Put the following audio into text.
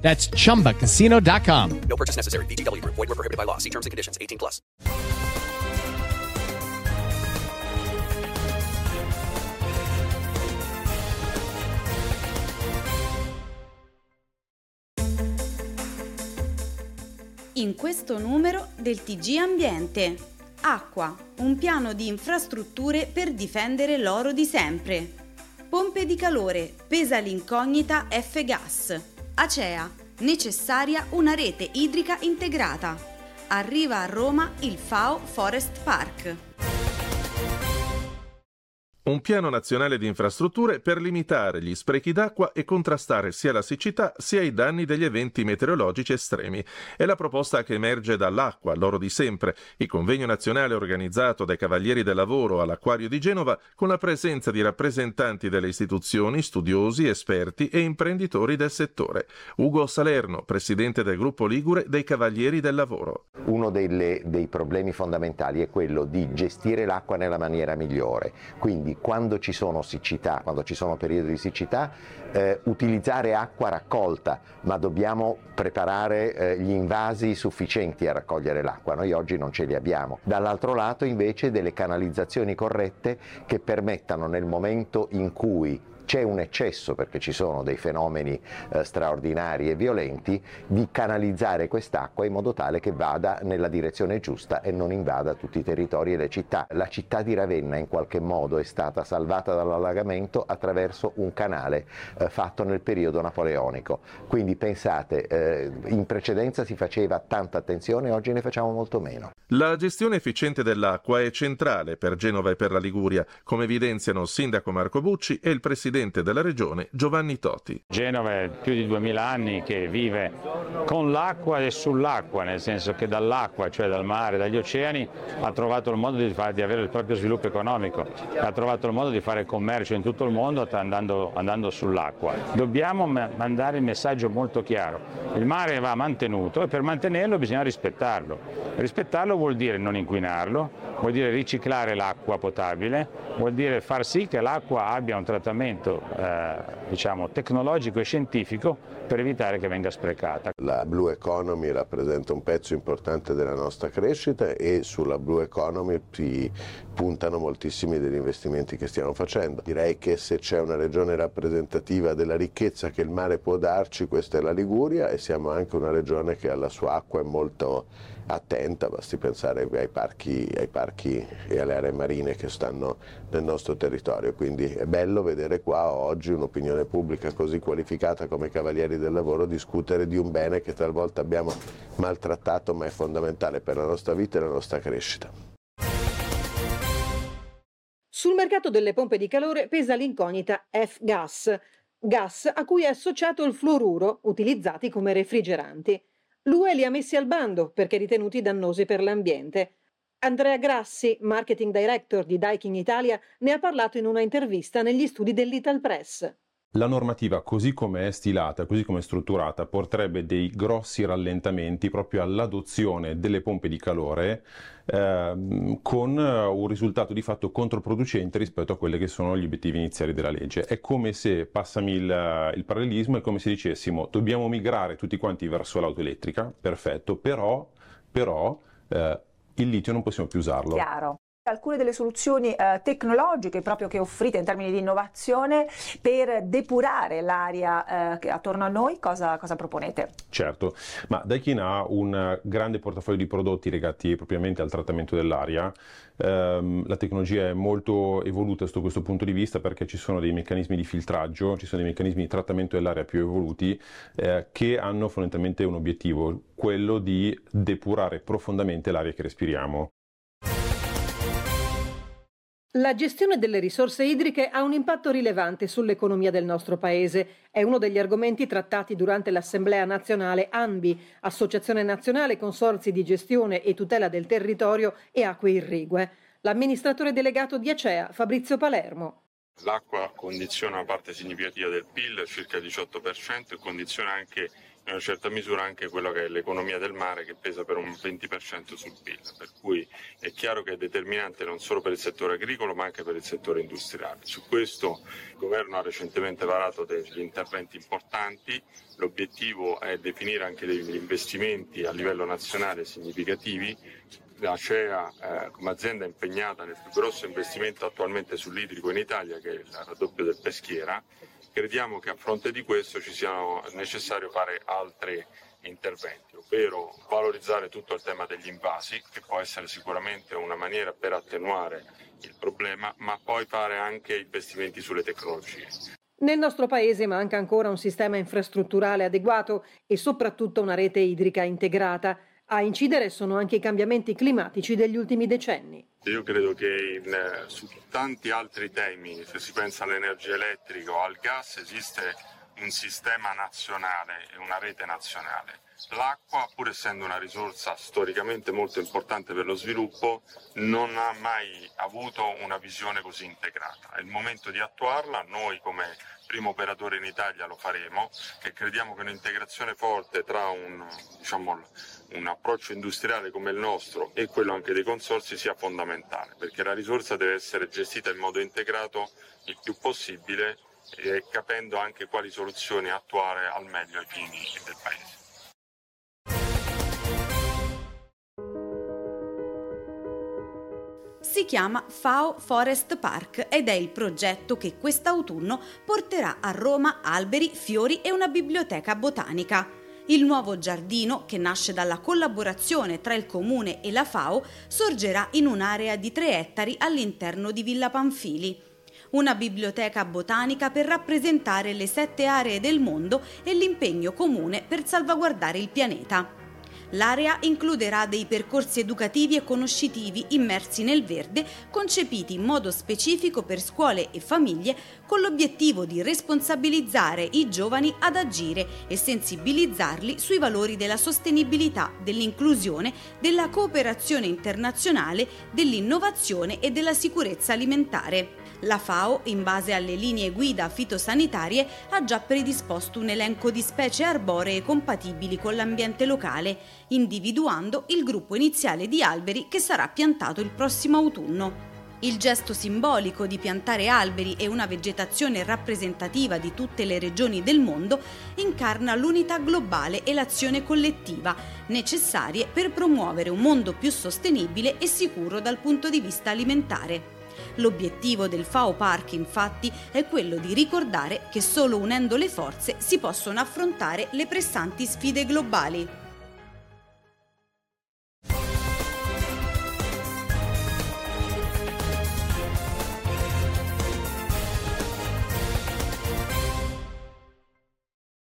That's ChumbaCasino.com. No purchase necessary. VGW. Void where prohibited by law. See terms and conditions. 18 plus. In questo numero del TG Ambiente. Acqua. Un piano di infrastrutture per difendere l'oro di sempre. Pompe di calore. Pesa l'incognita F-Gas. ACEA, necessaria una rete idrica integrata. Arriva a Roma il FAO Forest Park. Un piano nazionale di infrastrutture per limitare gli sprechi d'acqua e contrastare sia la siccità sia i danni degli eventi meteorologici estremi. È la proposta che emerge dall'acqua, l'oro di sempre, il convegno nazionale organizzato dai Cavalieri del Lavoro all'Acquario di Genova, con la presenza di rappresentanti delle istituzioni, studiosi, esperti e imprenditori del settore. Ugo Salerno, presidente del gruppo Ligure dei Cavalieri del Lavoro. Uno dei problemi fondamentali è quello di gestire l'acqua nella maniera migliore, quindi quando ci sono siccità, quando ci sono periodi di siccità, utilizzare acqua raccolta, ma dobbiamo preparare gli invasi sufficienti a raccogliere l'acqua. Noi oggi non ce li abbiamo. Dall'altro lato invece delle canalizzazioni corrette che permettano, nel momento in cui c'è un eccesso, perché ci sono dei fenomeni straordinari e violenti, di canalizzare quest'acqua in modo tale che vada nella direzione giusta e non invada tutti i territori e le città. La città di Ravenna in qualche modo è stata salvata dall'allagamento attraverso un canale fatto nel periodo napoleonico. Quindi pensate, in precedenza si faceva tanta attenzione, oggi ne facciamo molto meno. La gestione efficiente dell'acqua è centrale per Genova e per la Liguria, come evidenziano il sindaco Marco Bucci e il presidente della regione Giovanni Toti. Genova è più di 2000 anni che vive con l'acqua e sull'acqua, nel senso che dall'acqua, cioè dal mare, dagli oceani, ha trovato il modo di avere il proprio sviluppo economico, ha trovato il modo di fare commercio in tutto il mondo andando sull'acqua. Dobbiamo mandare il messaggio molto chiaro: il mare va mantenuto e per mantenerlo bisogna rispettarlo. Rispettarlo vuol dire non inquinarlo, vuol dire riciclare l'acqua potabile, vuol dire far sì che l'acqua abbia un trattamento tecnologico e scientifico per evitare che venga sprecata. La Blue Economy rappresenta un pezzo importante della nostra crescita e sulla Blue Economy si puntano moltissimi degli investimenti che stiamo facendo. Direi che se c'è una regione rappresentativa della ricchezza che il mare può darci, questa è la Liguria, e siamo anche una regione che alla sua acqua è molto attenta, basti pensare ai parchi e alle aree marine che stanno nel nostro territorio, quindi è bello vedere qua oggi un'opinione pubblica così qualificata come Cavalieri del Lavoro discutere di un bene che talvolta abbiamo maltrattato, ma è fondamentale per la nostra vita e la nostra crescita. Sul mercato delle pompe di calore pesa l'incognita F-Gas, gas a cui è associato il fluoruro, utilizzati come refrigeranti. L'UE li ha messi al bando perché ritenuti dannosi per l'ambiente. Andrea Grassi, marketing director di Daikin Italia, ne ha parlato in una intervista negli studi dell'Ital Press. La normativa, così come è stilata, così come è strutturata, porterebbe dei grossi rallentamenti proprio all'adozione delle pompe di calore, con un risultato di fatto controproducente rispetto a quelli che sono gli obiettivi iniziali della legge. È come se, passami il parallelismo, è come se dicessimo: dobbiamo migrare tutti quanti verso l'auto elettrica, perfetto, però il litio non possiamo più usarlo. Chiaro. Alcune delle soluzioni tecnologiche proprio che offrite in termini di innovazione per depurare l'aria attorno a noi, cosa proponete? Certo, ma Daikin ha un grande portafoglio di prodotti legati propriamente al trattamento dell'aria. La tecnologia è molto evoluta sotto questo punto di vista perché ci sono dei meccanismi di filtraggio, ci sono dei meccanismi di trattamento dell'aria più evoluti che hanno fondamentalmente un obiettivo, quello di depurare profondamente l'aria che respiriamo. La gestione delle risorse idriche ha un impatto rilevante sull'economia del nostro Paese. È uno degli argomenti trattati durante l'Assemblea nazionale ANBI, Associazione Nazionale Consorzi di Gestione e Tutela del Territorio e Acque Irrigue. L'amministratore delegato di ACEA, Fabrizio Palermo. L'acqua condiziona una parte significativa del PIL, circa il 18%, e condiziona anche in una certa misura anche quella che è l'economia del mare, che pesa per un 20% sul PIL, per cui è chiaro che è determinante non solo per il settore agricolo ma anche per il settore industriale. Su questo il governo ha recentemente varato degli interventi importanti, l'obiettivo è definire anche degli investimenti a livello nazionale significativi. L'ACEA come azienda è impegnata nel più grosso investimento attualmente sull'idrico in Italia, che è il raddoppio del Peschiera. Crediamo che a fronte di questo ci sia necessario fare altri interventi, ovvero valorizzare tutto il tema degli invasi, che può essere sicuramente una maniera per attenuare il problema, ma poi fare anche investimenti sulle tecnologie. Nel nostro paese manca ancora un sistema infrastrutturale adeguato e soprattutto una rete idrica integrata. A incidere sono anche i cambiamenti climatici degli ultimi decenni. Io credo che su tanti altri temi, se si pensa all'energia elettrica o al gas, esiste un sistema nazionale e una rete nazionale. L'acqua, pur essendo una risorsa storicamente molto importante per lo sviluppo, non ha mai avuto una visione così integrata. È il momento di attuarla, noi come primo operatore in Italia lo faremo e crediamo che un'integrazione forte tra un approccio industriale come il nostro e quello anche dei consorzi sia fondamentale, perché la risorsa deve essere gestita in modo integrato il più possibile e capendo anche quali soluzioni attuare al meglio ai fini del Paese. Si chiama FAO Forest Park ed è il progetto che quest'autunno porterà a Roma alberi, fiori e una biblioteca botanica. Il nuovo giardino, che nasce dalla collaborazione tra il Comune e la FAO, sorgerà in un'area di 3 ettari all'interno di Villa Pamphili. Una biblioteca botanica per rappresentare le 7 aree del mondo e l'impegno comune per salvaguardare il pianeta. L'area includerà dei percorsi educativi e conoscitivi immersi nel verde, concepiti in modo specifico per scuole e famiglie, con l'obiettivo di responsabilizzare i giovani ad agire e sensibilizzarli sui valori della sostenibilità, dell'inclusione, della cooperazione internazionale, dell'innovazione e della sicurezza alimentare. La FAO, in base alle linee guida fitosanitarie, ha già predisposto un elenco di specie arboree compatibili con l'ambiente locale, individuando il gruppo iniziale di alberi che sarà piantato il prossimo autunno. Il gesto simbolico di piantare alberi e una vegetazione rappresentativa di tutte le regioni del mondo incarna l'unità globale e l'azione collettiva, necessarie per promuovere un mondo più sostenibile e sicuro dal punto di vista alimentare. L'obiettivo del FAO Park, infatti, è quello di ricordare che solo unendo le forze si possono affrontare le pressanti sfide globali.